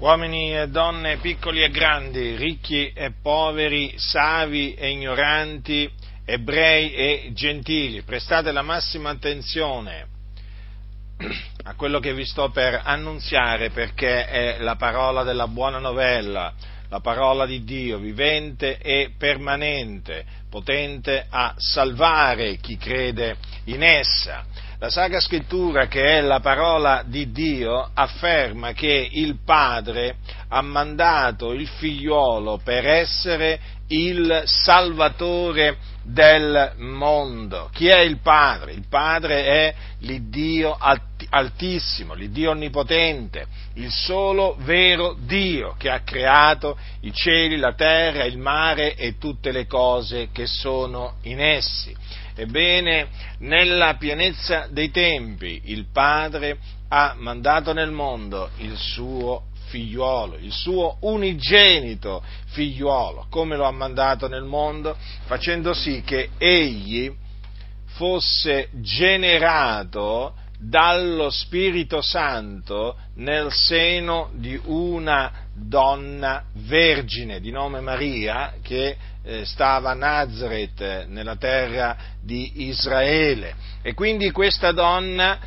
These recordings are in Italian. uomini e donne, piccoli e grandi, ricchi e poveri, savi e ignoranti, ebrei e gentili, prestate la massima attenzione a quello che vi sto per annunziare, perché è la parola della buona novella, la parola di Dio, vivente e permanente, potente a salvare chi crede in essa. La Sacra Scrittura, che è la parola di Dio, afferma che il Padre ha mandato il Figliolo per essere il Salvatore del mondo. Chi è il Padre? Il Padre è l'Iddio Altissimo, l'Iddio Onnipotente, il solo vero Dio che ha creato i cieli, la terra, il mare e tutte le cose che sono in essi. Ebbene, nella pienezza dei tempi, il Padre ha mandato nel mondo il suo Figliuolo, il suo unigenito Figliuolo. Come lo ha mandato nel mondo? Facendo sì che egli fosse generato dallo Spirito Santo nel seno di una donna vergine di nome Maria, che stava a Nazareth, nella terra di Israele, e quindi questa donna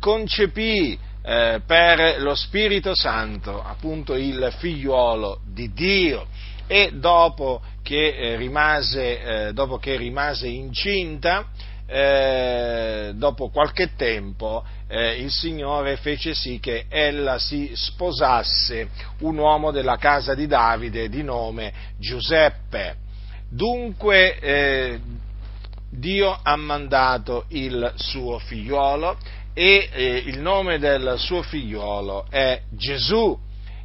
concepì per lo Spirito Santo appunto il Figliuolo di Dio, e dopo che rimase incinta, dopo qualche tempo il Signore fece sì che ella si sposasse un uomo della casa di Davide di nome Giuseppe. Dunque Dio ha mandato il suo Figliolo, e il nome del suo Figliolo è Gesù.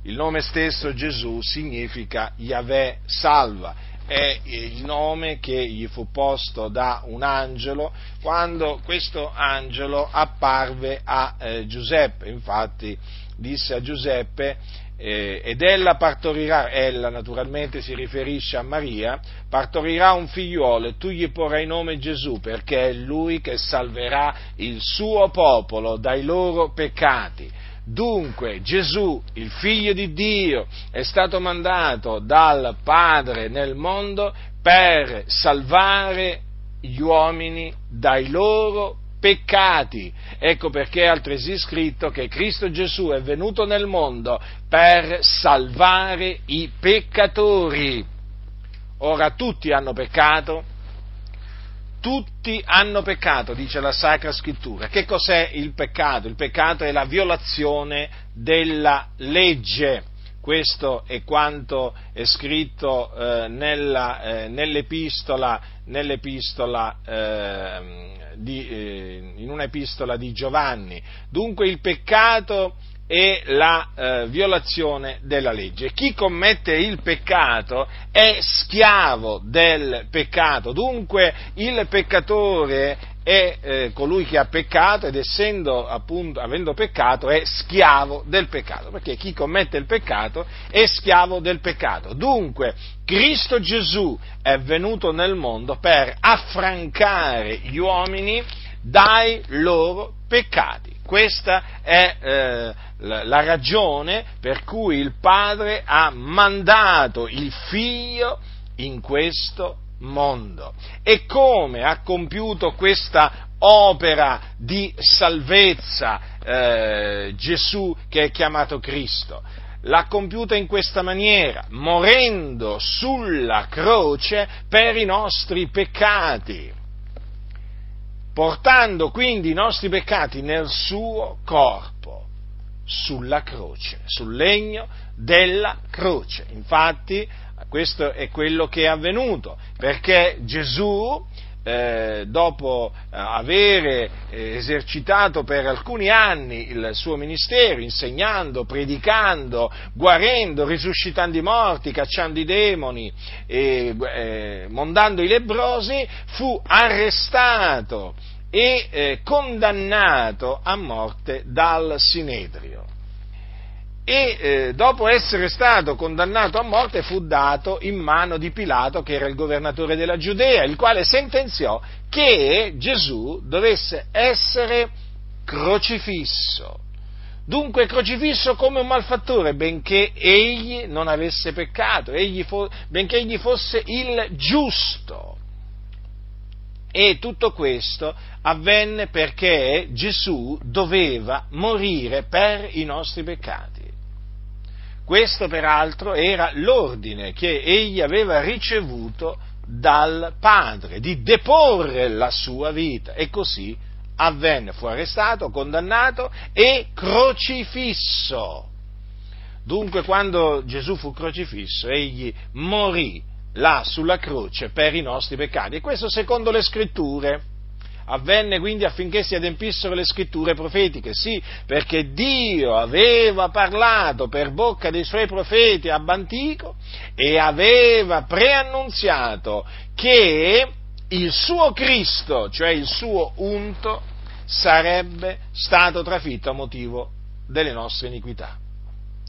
Il nome stesso Gesù significa Yahweh salva, è il nome che gli fu posto da un angelo quando questo angelo apparve a Giuseppe. Infatti disse a Giuseppe: ed ella partorirà, ella naturalmente si riferisce a Maria, partorirà un figliuolo e tu gli porrai nome Gesù, perché è lui che salverà il suo popolo dai loro peccati. Dunque Gesù, il Figlio di Dio, è stato mandato dal Padre nel mondo per salvare gli uomini dai loro peccati. Ecco perché è altresì scritto che Cristo Gesù è venuto nel mondo per salvare i peccatori. Ora tutti hanno peccato, dice la Sacra Scrittura. Che cos'è il peccato? Il peccato è la violazione della legge. Questo è quanto è scritto in un'epistola di Giovanni. Dunque il peccato è la violazione della legge. Chi commette il peccato è schiavo del peccato. Dunque il peccatore è colui che ha peccato, ed essendo appunto, avendo peccato, è schiavo del peccato, perché chi commette il peccato è schiavo del peccato. Dunque Cristo Gesù è venuto nel mondo per affrancare gli uomini dai loro peccati. Questa è la ragione per cui il Padre ha mandato il Figlio in questo mondo. E come ha compiuto questa opera di salvezza Gesù, che è chiamato Cristo? L'ha compiuta in questa maniera, morendo sulla croce per i nostri peccati, portando quindi i nostri peccati nel suo corpo, sulla croce, sul legno della croce. Infatti questo è quello che è avvenuto, perché Gesù, dopo avere esercitato per alcuni anni il suo ministero, insegnando, predicando, guarendo, risuscitando i morti, cacciando i demoni, mondando i lebbrosi, fu arrestato e condannato a morte dal Sinedrio. E dopo essere stato condannato a morte fu dato in mano di Pilato, che era il governatore della Giudea, il quale sentenziò che Gesù dovesse essere crocifisso. dunque crocifisso come un malfattore, benché egli non avesse peccato, benché egli fosse il giusto. E tutto questo avvenne perché Gesù doveva morire per i nostri peccati. Questo peraltro era l'ordine che egli aveva ricevuto dal Padre, di deporre la sua vita, e così avvenne. Fu arrestato, condannato e crocifisso. Dunque, quando Gesù fu crocifisso, egli morì là sulla croce per i nostri peccati, e questo secondo le Scritture. Avvenne quindi affinché si adempissero le Scritture profetiche, sì, perché Dio aveva parlato per bocca dei suoi profeti ab antico e aveva preannunziato che il suo Cristo, cioè il suo unto, sarebbe stato trafitto a motivo delle nostre iniquità.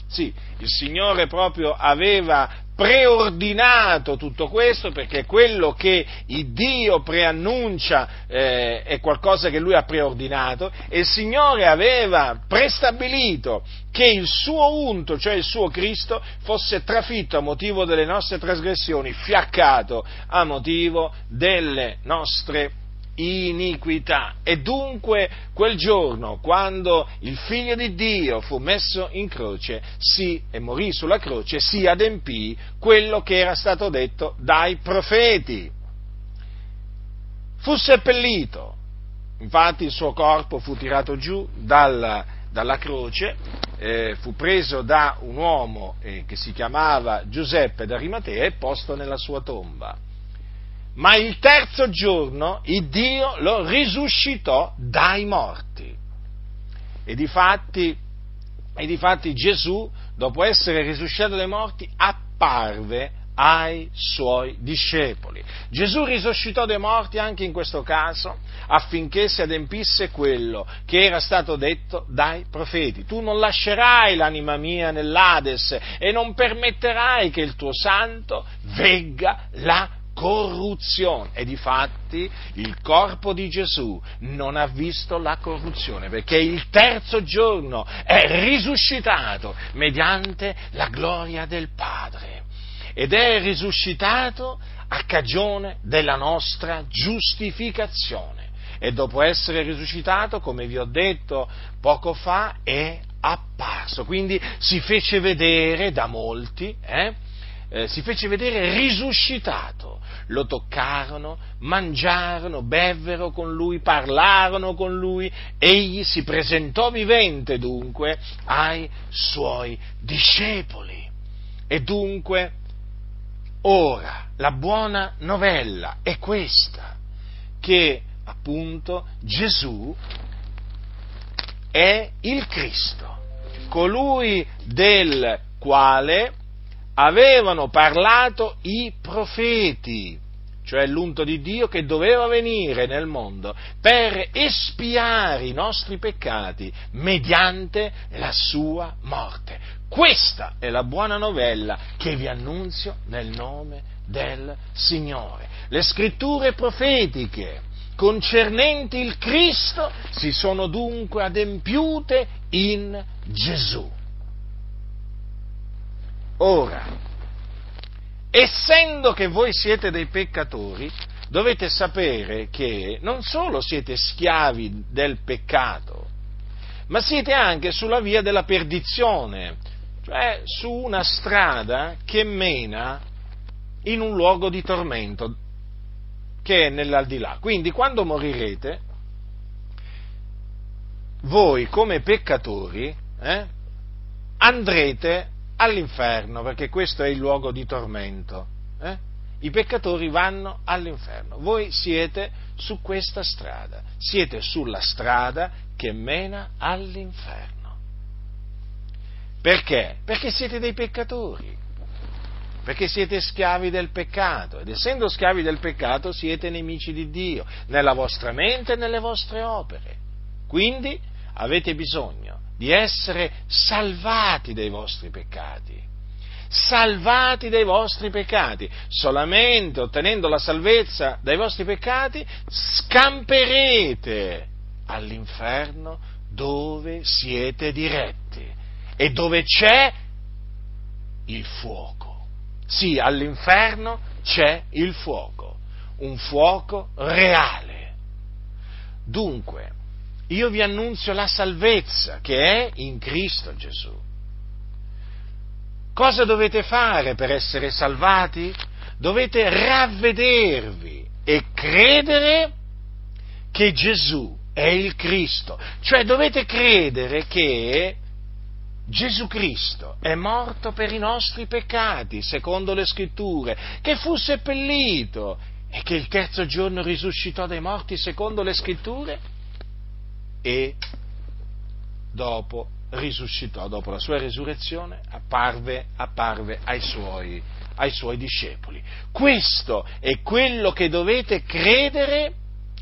Sì, il Signore proprio aveva preordinato tutto questo, perché quello che il Dio preannuncia è qualcosa che Lui ha preordinato, e il Signore aveva prestabilito che il suo unto, cioè il suo Cristo, fosse trafitto a motivo delle nostre trasgressioni, fiaccato a motivo delle nostre iniquità. E dunque quel giorno, quando il Figlio di Dio fu messo in croce e morì sulla croce, si adempì quello che era stato detto dai profeti. Fu seppellito, infatti il suo corpo fu tirato giù dalla croce, fu preso da un uomo che si chiamava Giuseppe d'Arimatea e posto nella sua tomba. Ma il terzo giorno il Dio lo risuscitò dai morti. E difatti Gesù, dopo essere risuscitato dai morti, apparve ai suoi discepoli. Gesù risuscitò dai morti anche in questo caso affinché si adempisse quello che era stato detto dai profeti: tu non lascerai l'anima mia nell'Ades e non permetterai che il tuo santo vegga la corruzione. E difatti il corpo di Gesù non ha visto la corruzione, perché il terzo giorno è risuscitato mediante la gloria del Padre, ed è risuscitato a cagione della nostra giustificazione, e dopo essere risuscitato, come vi ho detto poco fa, è apparso, quindi si fece vedere da molti, si fece vedere risuscitato, lo toccarono, mangiarono, bevvero con lui, parlarono con lui, egli si presentò vivente dunque ai suoi discepoli. E dunque ora la buona novella è questa, che appunto Gesù è il Cristo, colui del quale avevano parlato i profeti, cioè l'unto di Dio che doveva venire nel mondo per espiare i nostri peccati mediante la sua morte. Questa è la buona novella che vi annunzio nel nome del Signore. Le scritture profetiche concernenti il Cristo si sono dunque adempiute in Gesù. Ora, essendo che voi siete dei peccatori, dovete sapere che non solo siete schiavi del peccato, ma siete anche sulla via della perdizione, cioè su una strada che mena in un luogo di tormento, che è nell'aldilà. Quindi, quando morirete, voi come peccatori andrete all'inferno, perché questo è il luogo di tormento. I peccatori vanno all'inferno. Voi siete su questa strada, siete sulla strada che mena all'inferno. Perché? Perché siete dei peccatori, perché siete schiavi del peccato, ed essendo schiavi del peccato siete nemici di Dio, nella vostra mente e nelle vostre opere. Quindi avete bisogno di essere salvati dai vostri peccati, solamente ottenendo la salvezza dai vostri peccati scamperete all'inferno dove siete diretti e dove c'è il fuoco. Sì, all'inferno c'è il fuoco, un fuoco reale. Dunque, io vi annunzio la salvezza che è in Cristo Gesù. Cosa dovete fare per essere salvati? Dovete ravvedervi e credere che Gesù è il Cristo. Cioè dovete credere che Gesù Cristo è morto per i nostri peccati, secondo le Scritture, che fu seppellito e che il terzo giorno risuscitò dai morti, secondo le Scritture, e dopo risuscitò, dopo la sua resurrezione, apparve ai suoi discepoli. Questo è quello che dovete credere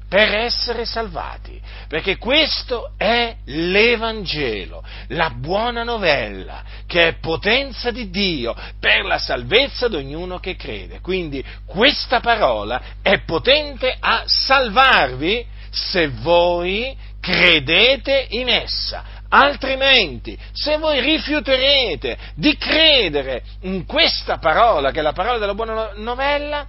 per essere salvati, perché questo è l'Evangelo, la buona novella, che è potenza di Dio per la salvezza di ognuno che crede. Quindi questa parola è potente a salvarvi se voi credete in essa. Altrimenti, se voi rifiuterete di credere in questa parola, che è la parola della buona novella,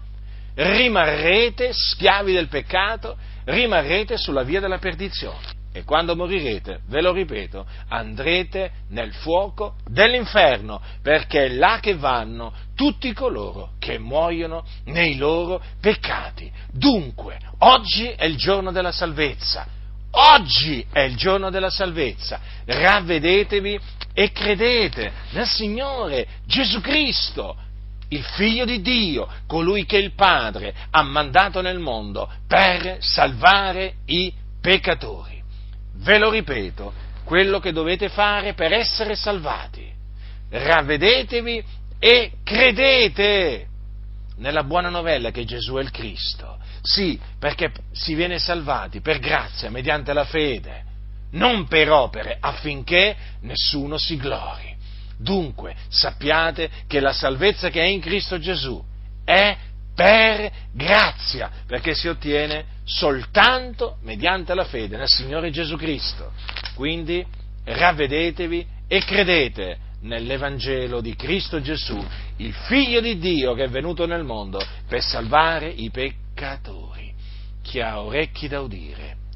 rimarrete schiavi del peccato, rimarrete sulla via della perdizione e quando morirete, ve lo ripeto, andrete nel fuoco dell'inferno, perché è là che vanno tutti coloro che muoiono nei loro peccati. Dunque, oggi è il giorno della salvezza, oggi è il giorno della salvezza, ravvedetevi e credete nel Signore Gesù Cristo, il Figlio di Dio, colui che il Padre ha mandato nel mondo per salvare i peccatori. Ve lo ripeto, quello che dovete fare per essere salvati: ravvedetevi e credete nella buona novella che Gesù è il Cristo. Sì, perché si viene salvati per grazia, mediante la fede, non per opere, affinché nessuno si glori. Dunque, sappiate che la salvezza che è in Cristo Gesù è per grazia, perché si ottiene soltanto mediante la fede nel Signore Gesù Cristo. Quindi, ravvedetevi e credete nell'Evangelo di Cristo Gesù, il Figlio di Dio che è venuto nel mondo per salvare i peccatori. Chi ha orecchi da udire